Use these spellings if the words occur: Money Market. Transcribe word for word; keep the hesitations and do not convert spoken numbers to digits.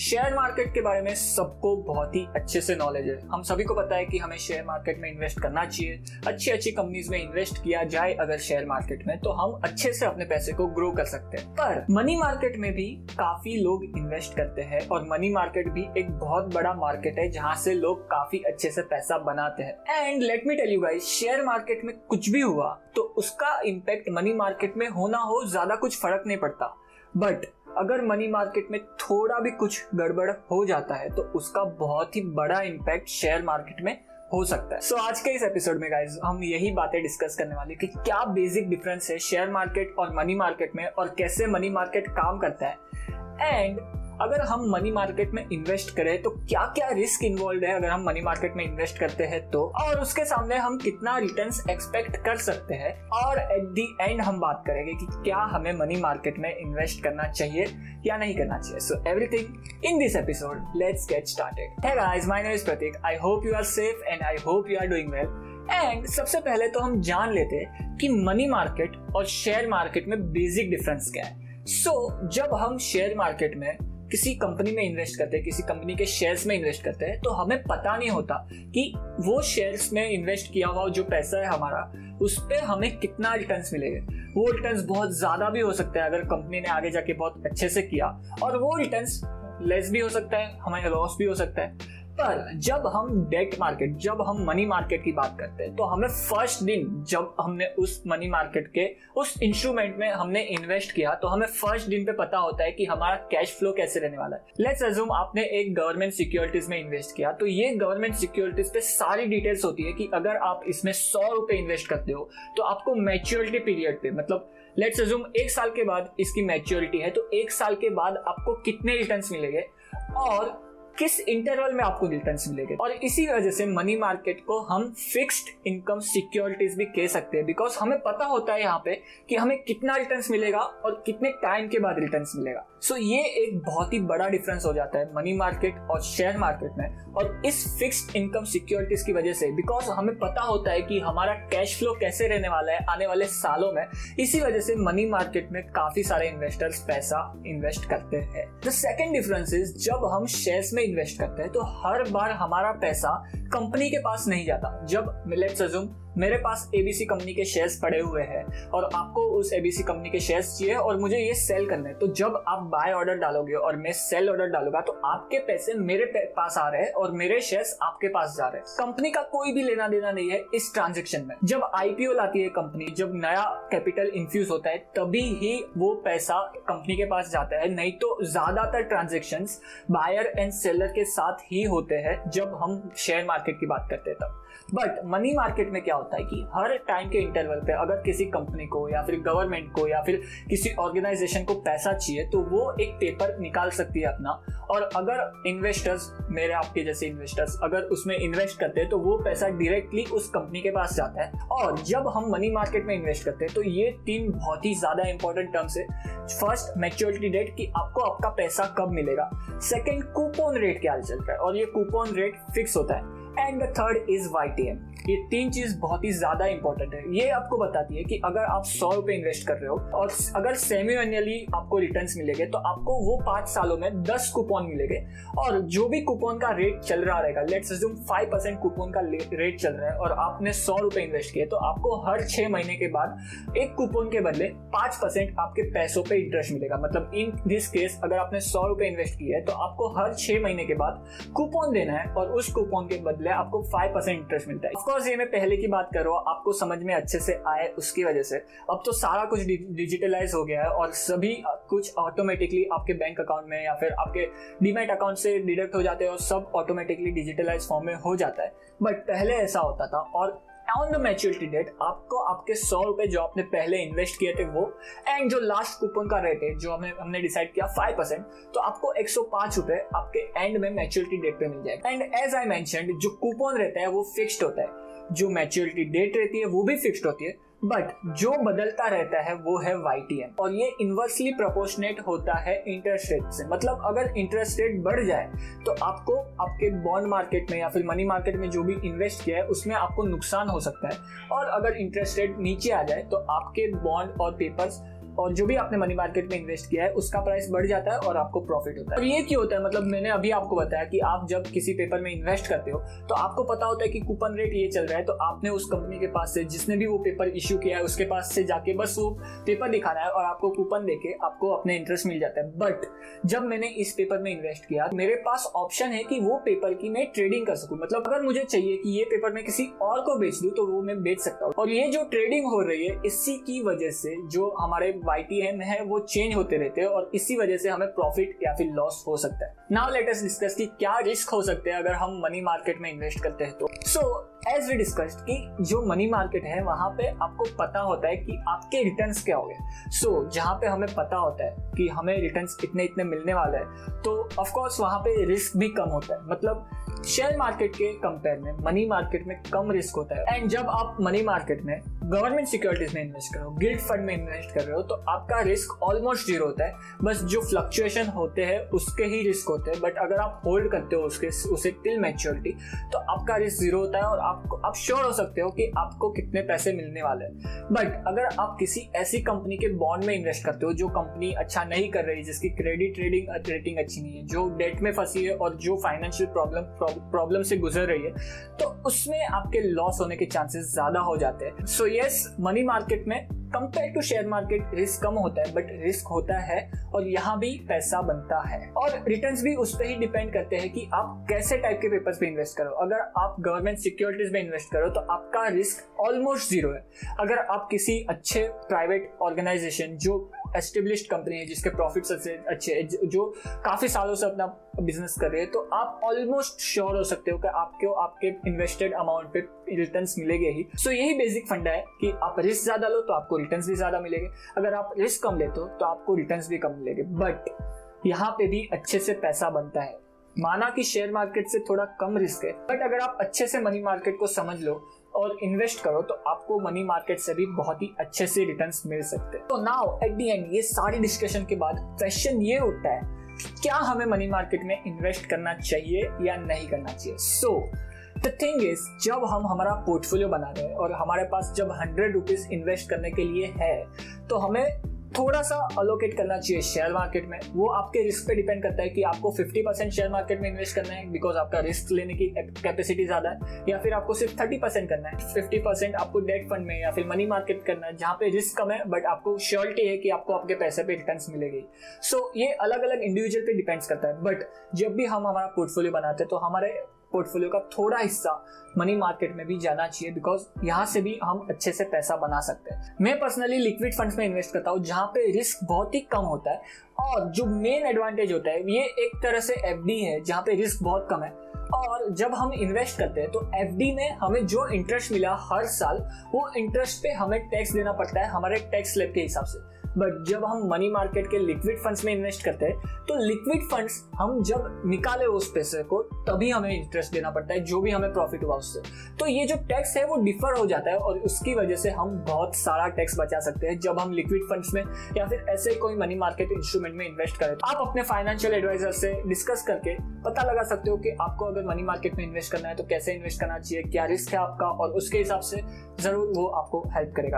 Share market के बारे में सबको बहुत ही अच्छे से नॉलेज है। हम सभी को पता है कि हमें शेयर मार्केट में इन्वेस्ट करना चाहिए, अच्छी अच्छी कंपनीज में इन्वेस्ट किया जाए अगर शेयर मार्केट में तो हम अच्छे से अपने पैसे को ग्रो कर सकते हैं। पर मनी मार्केट में भी काफी लोग इन्वेस्ट करते हैं और मनी मार्केट भी एक बहुत बड़ा मार्केट है जहाँ से लोग काफी अच्छे से पैसा बनाते हैं। And let me tell you guys, share market में कुछ भी हुआ तो उसका इम्पेक्ट मनी मार्केट में होना हो ज्यादा कुछ फर्क नहीं पड़ता, बट अगर मनी मार्केट में थोड़ा भी कुछ गड़बड़ हो जाता है तो उसका बहुत ही बड़ा इम्पैक्ट शेयर मार्केट में हो सकता है। सो so, आज के इस एपिसोड में गाइज हम यही बातें डिस्कस करने वाले कि क्या बेसिक डिफरेंस है शेयर मार्केट और मनी मार्केट में और कैसे मनी मार्केट काम करता है, एंड अगर हम मनी मार्केट में इन्वेस्ट करें तो क्या क्या रिस्क इन्वॉल्व है अगर हम मनी मार्केट में इन्वेस्ट करते हैं तो, और उसके सामने हम कितना रिटर्न्स एक्सपेक्ट कर सकते हैं, और एट दी एंड हम बात करेंगे कि क्या हमें मनी मार्केट में इन्वेस्ट करना चाहिए या नहीं करना चाहिए। So everything in this episode, let's get started. Hey guys, my name is Prateek. I hope you are safe and I hope you are doing well. And सबसे पहले तो हम जान लेते हैं कि मनी मार्केट और शेयर मार्केट में बेसिक डिफरेंस क्या है। सो so, जब हम शेयर मार्केट में किसी कंपनी में इन्वेस्ट करते हैं, किसी कंपनी के शेयर्स में इन्वेस्ट करते हैं तो हमें पता नहीं होता कि वो शेयर्स में इन्वेस्ट किया हुआ जो पैसा है हमारा उस पे हमें कितना रिटर्न्स मिलेगा। वो रिटर्न्स बहुत ज़्यादा भी हो सकता है अगर कंपनी ने आगे जाके बहुत अच्छे से किया, और वो रिटर्न्स लेस भी हो सकता है, हमें लॉस भी हो सकता है। पर जब हम डेट मार्केट, जब हम मनी मार्केट की बात करते हैं तो हमें फर्स्ट दिन जब हमने उस मनी मार्केट के उस इंस्ट्रूमेंट में हमने इन्वेस्ट किया तो हमें फर्स्ट दिन पे पता होता है कि हमारा कैश फ्लो कैसे रहने वाला है। लेट्स अज्यूम आपने एक गवर्नमेंट सिक्योरिटीज में इन्वेस्ट किया तो ये गवर्नमेंट सिक्योरिटीज पे सारी डिटेल्स होती है कि अगर आप इसमें सौ रुपए इन्वेस्ट करते हो तो आपको मैच्योरिटी पीरियड पे, मतलब लेट्स अज्यूम एक साल के बाद इसकी मैच्योरिटी है तो एक साल के बाद आपको कितने रिटर्न्स मिलेंगे और किस इंटरवल में आपको रिटर्न्स मिलेंगे। और इसी वजह से मनी मार्केट को हम फिक्स्ड इनकम सिक्योरिटीज भी कह सकते हैं, बिकॉज हमें पता होता है यहाँ पे कि हमें कितना रिटर्न्स मिलेगा और कितने टाइम के बाद रिटर्न्स मिलेगा। सो so, ये एक बहुत ही बड़ा डिफरेंस हो जाता है मनी मार्केट और शेयर मार्केट में, और इस फिक्स्ड इनकम सिक्योरिटीज की वजह से, बिकॉज हमें पता होता है कि हमारा कैश फ्लो कैसे रहने वाला है आने वाले सालों में, इसी वजह से मनी मार्केट में काफी सारे इन्वेस्टर्स पैसा इन्वेस्ट करते हैं। द सेकेंड डिफरेंस इज जब हम शेयर्स इन्वेस्ट करते हैं तो हर बार हमारा पैसा कंपनी के पास नहीं जाता। जब लेट्स अज्यूम मेरे पास एबीसी कंपनी के शेयर्स पड़े हुए हैं और आपको उस एबीसी कंपनी के शेयर्स चाहिए और मुझे ये सेल करने हैं, तो जब आप बाय ऑर्डर डालोगे और मैं सेल ऑर्डर डालूंगा तो आपके पैसे मेरे पास आ रहे हैं और मेरे शेयर्स आपके पास जा रहे हैं। कंपनी का कोई भी लेना देना नहीं है इस ट्रांजेक्शन में। जब आईपीओ लाती है कंपनी, जब नया कैपिटल इन्फ्यूज होता है तभी ही वो पैसा कंपनी के पास जाता है, नहीं तो ज्यादातर ट्रांजेक्शन बायर एंड सेलर के साथ ही होते हैं जब हम शेयर मार्केट की बात करते हैं तब। बट मनी मार्केट में क्या होता है कि हर टाइम के इंटरवल पे अगर किसी कंपनी को या फिर गवर्नमेंट को या फिर किसी ऑर्गेनाइजेशन को पैसा चाहिए तो वो एक पेपर निकाल सकती है अपना, और अगर इन्वेस्टर्स, मेरे आपके जैसे इन्वेस्टर्स अगर उसमें इन्वेस्ट करते हैं तो वो पैसा डायरेक्टली उस कंपनी के पास जाता है। और जब हम मनी मार्केट में इन्वेस्ट करते हैं तो ये तीन बहुत ही ज्यादा इंपॉर्टेंट टर्म्स है। फर्स्ट, मैच्योरिटी डेट कि आपको आपका पैसा कब मिलेगा। सेकेंड, कूपन रेट क्या चल रहा है, और ये कूपन रेट फिक्स होता है। And the third is Y T M. ये तीन चीज बहुत ही ज्यादा इंपॉर्टेंट है। ये आपको बताती है कि अगर आप सौ रुपए इन्वेस्ट कर रहे हो और अगर सेमी एनुअली आपको रिटर्न्स मिलेंगे तो आपको वो पांच सालों में दस कूपन मिलेंगे, और जो भी कूपन का रेट चल रहा रहेगा, let's assume five percent coupon का रेट चल रहा है और आपने सौ रुपए इन्वेस्ट किए तो आपको हर छह महीने के बाद एक कूपन के बदले पांच परसेंट आपके पैसों पे इंटरेस्ट मिलेगा। मतलब इन दिस केस अगर आपने सौ रुपए इन्वेस्ट किए तो आपको हर छह महीने के बाद कूपन देना है और उस कूपन के बदले आपको फाइव परसेंट इंटरेस्ट मिलता है। ऑफकोर्स ये मैं पहले की बात कर रहा हूँ, आपको समझ में अच्छे से आए उसकी वजह से। अब तो सारा कुछ डिजिटलाइज हो गया है और सभी कुछ ऑटोमेटिकली आपके बैंक अकाउंट में या फिर आपके डीमैट अकाउंट से डिडक्ट हो जाते हैं और सब ऑटोमेटिकली डिजिटलाइज फॉर्म में हो जाता है, बट पहले ऐसा होता था। और ऑन द मैच्योरिटी डेट आपको आपके सौ रुपए जो आपने पहले इन्वेस्ट किए थे वो, एंड जो लास्ट कूपन का रेट है जो हमें हमने डिसाइड किया फाइव परसेंट, तो आपको एक सौ पांच रुपए आपके एंड में मैच्योरिटी डेट पे मिल जाएगा। एंड एज आई मेंशन्ड, जो कूपन रहता है वो फिक्स्ड होता है, जो मैच्योरिटी डेट रहती है वो भी फिक्स्ड होती है, बट जो बदलता रहता है वो है वाई टी एम, और ये इन्वर्सली प्रोपोर्शनेट होता है इंटरेस्ट रेट से। मतलब अगर इंटरेस्ट रेट बढ़ जाए तो आपको आपके बॉन्ड मार्केट में या फिर मनी मार्केट में जो भी इन्वेस्ट किया है उसमें आपको नुकसान हो सकता है, और अगर इंटरेस्ट रेट नीचे आ जाए तो आपके बॉन्ड और पेपर्स और जो भी आपने मनी मार्केट में इन्वेस्ट किया है उसका प्राइस बढ़ जाता है और आपको प्रॉफिट होता है। तो ये क्यों होता है? मतलब मैंने अभी आपको बताया कि आप जब किसी पेपर में इन्वेस्ट करते हो तो आपको पता होता है कि कूपन रेट ये चल रहा है, तो आपने उस कंपनी के पास से, जिसने भी वो पेपर इश्यू किया है उसके पास से जाके बस वो पेपर दिखाना है और आपको कूपन देके आपको अपने इंटरेस्ट मिल जाता है। बट जब मैंने इस पेपर में इन्वेस्ट किया, मेरे पास ऑप्शन है कि वो पेपर की मैं ट्रेडिंग कर सकूं। मतलब अगर मुझे चाहिए कि ये पेपर मैं किसी और को बेच दूं तो वो मैं बेच सकता हूं। और ये जो ट्रेडिंग हो रही है, इसी की वजह से जो हमारे वाई टी एम है वो चेंज होते रहते हैं और इसी वजह से हमें प्रॉफिट या फिर लॉस हो सकता है। नाउ लेट अस डिस्कस कि क्या रिस्क हो सकते हैं अगर हम मनी मार्केट में इन्वेस्ट करते हैं। तो सो एज वी डिस्कस्ड कि जो मनी मार्केट है वहां पे आपको पता होता है कि आपके रिटर्न्स क्या होंगे। सो so, जहां पे हमें पता होता है कि हमें रिटर्न्स इतने इतने मिलने वाले हैं तो ऑफ कोर्स वहां पे रिस्क भी कम होता है। मतलब शेयर मार्केट के कंपेयर में मनी मार्केट में कम रिस्क होता है। एंड जब आप मनी मार्केट में गवर्नमेंट सिक्योरिटीज में इन्वेस्ट कर रहे हो, गिल्ड फंड में इन्वेस्ट कर रहे हो, तो आपका रिस्क ऑलमोस्ट जीरो होता है। बस जो फ्लक्चुएशन होते हैं उसके ही रिस्क होते हैं। बट अगर आप होल्ड करते हो उसके उसे टिल मैच्योरिटी तो आपका रिस्क जीरो होता है और आपको आप श्योर हो सकते हो कि आपको कितने पैसे मिलने वाले हैं। बट अगर आप किसी ऐसी कंपनी के बॉन्ड में इन्वेस्ट करते हो जो कंपनी अच्छा नहीं कर रही, जिसकी क्रेडिट रेटिंग रेटिंग अच्छी नहीं है, जो डेट में फंसी है और जो फाइनेंशियल प्रॉब्लम प्रॉब्लम से गुजर रही है, तो उसमें आपके लॉस होने के चांसेस ज्यादा हो जाते हैं। सो यस, मनी मार्केट में compare to share market risk कम होता है, बट रिस्क होता है और यहाँ भी पैसा बनता है। और रिटर्न्स भी उस पर ही डिपेंड करते हैं कि आप कैसे टाइप के पेपर्स पे इन्वेस्ट करो। अगर आप गवर्नमेंट सिक्योरिटीज में इन्वेस्ट करो तो आपका रिस्क ऑलमोस्ट जीरो है। अगर आप किसी अच्छे प्राइवेट ऑर्गेनाइजेशन, जो एस्टेब्लिश्ड कंपनी है, जिसके प्रॉफिट सबसे अच्छे है, जो काफी सालों से अपना बिजनेस कर रहे हैं, तो आप ऑलमोस्ट श्योर हो सकते हो कि आपको आपके इन्वेस्टेड अमाउंट पे रिटर्न्स मिलेंगे ही। सो so, यही बेसिक फंडा है कि आप रिस्क ज्यादा लो तो आपको रिटर्न्स भी ज्यादा मिलेंगे, अगर आप रिस्क कम लेते हो तो आपको रिटर्न्स भी कम मिलेंगे। बट यहाँ पे भी अच्छे से पैसा बनता है। माना कि शेयर मार्केट से थोड़ा कम रिस्क है, बट अगर आप अच्छे से मनी मार्केट को समझ लो और इन्वेस्ट करो तो आपको मनी मार्केट से भी बहुत ही अच्छे से रिटर्न्स मिल सकते हैं। तो नाउ एट दी एंड, ये सारी डिस्कशन के बाद क्वेश्चन ये उठता है, क्या हमें मनी मार्केट में इन्वेस्ट करना चाहिए या नहीं करना चाहिए? सो द थिंग इज, जब हम हमारा पोर्टफोलियो बना रहे हैं और हमारे पास जब हंड्रेड रुपीज इन्वेस्ट करने के लिए है तो हमें थोड़ा सा अलोकेट करना चाहिए शेयर मार्केट में। वो आपके रिस्क पे डिपेंड करता है कि आपको फिफ्टी परसेंट शेयर मार्केट में इन्वेस्ट करना है बिकॉज आपका रिस्क लेने की कैपेसिटी ज्यादा है, या फिर आपको सिर्फ थर्टी परसेंट करना है, फिफ्टी परसेंट आपको डेट फंड में या फिर मनी मार्केट करना है जहाँ पे रिस्क कम है बट आपको श्योरिटी है कि आपको आपके पैसे पे रिटर्न्स मिलेगी। सो so, ये अलग अलग इंडिविजुअल पे डिपेंड्स करता है। बट जब भी हम हमारा पोर्टफोलियो बनाते हैं तो हमारे पोर्टफोलियो का थोड़ा हिस्सा मनी मार्केट में भी जाना चाहिए बिकॉज यहाँ से भी हम अच्छे से पैसा बना सकते हैं। मैं पर्सनली लिक्विड फंड्स में इन्वेस्ट करता हूँ जहाँ पे रिस्क बहुत ही कम होता है और जो मेन एडवांटेज होता है ये एक तरह से एफ डी है जहाँ पे रिस्क बहुत कम है। और जब हम इन्वेस्ट करते हैं तो एफ डी में हमें जो इंटरेस्ट मिला हर साल, वो इंटरेस्ट पे हमें टैक्स देना पड़ता है हमारे टैक्स स्लैब के हिसाब से। बट जब हम मनी मार्केट के लिक्विड फंड्स में इन्वेस्ट करते हैं तो लिक्विड फंड्स हम जब निकाले उस पैसे को तभी हमें इंटरेस्ट देना पड़ता है जो भी हमें प्रॉफिट हुआ उससे। तो ये जो टैक्स है वो डिफर हो जाता है और उसकी वजह से हम बहुत सारा टैक्स बचा सकते हैं जब हम लिक्विड फंड्स में या फिर ऐसे कोई मनी मार्केट इंस्ट्रूमेंट में इन्वेस्ट करें। तो आप अपने फाइनेंशियल एडवाइजर से डिस्कस करके पता लगा सकते हो कि आपको अगर मनी मार्केट में इन्वेस्ट करना है तो कैसे इन्वेस्ट करना चाहिए, क्या रिस्क है आपका, और उसके हिसाब से जरूर वो आपको हेल्प करेगा।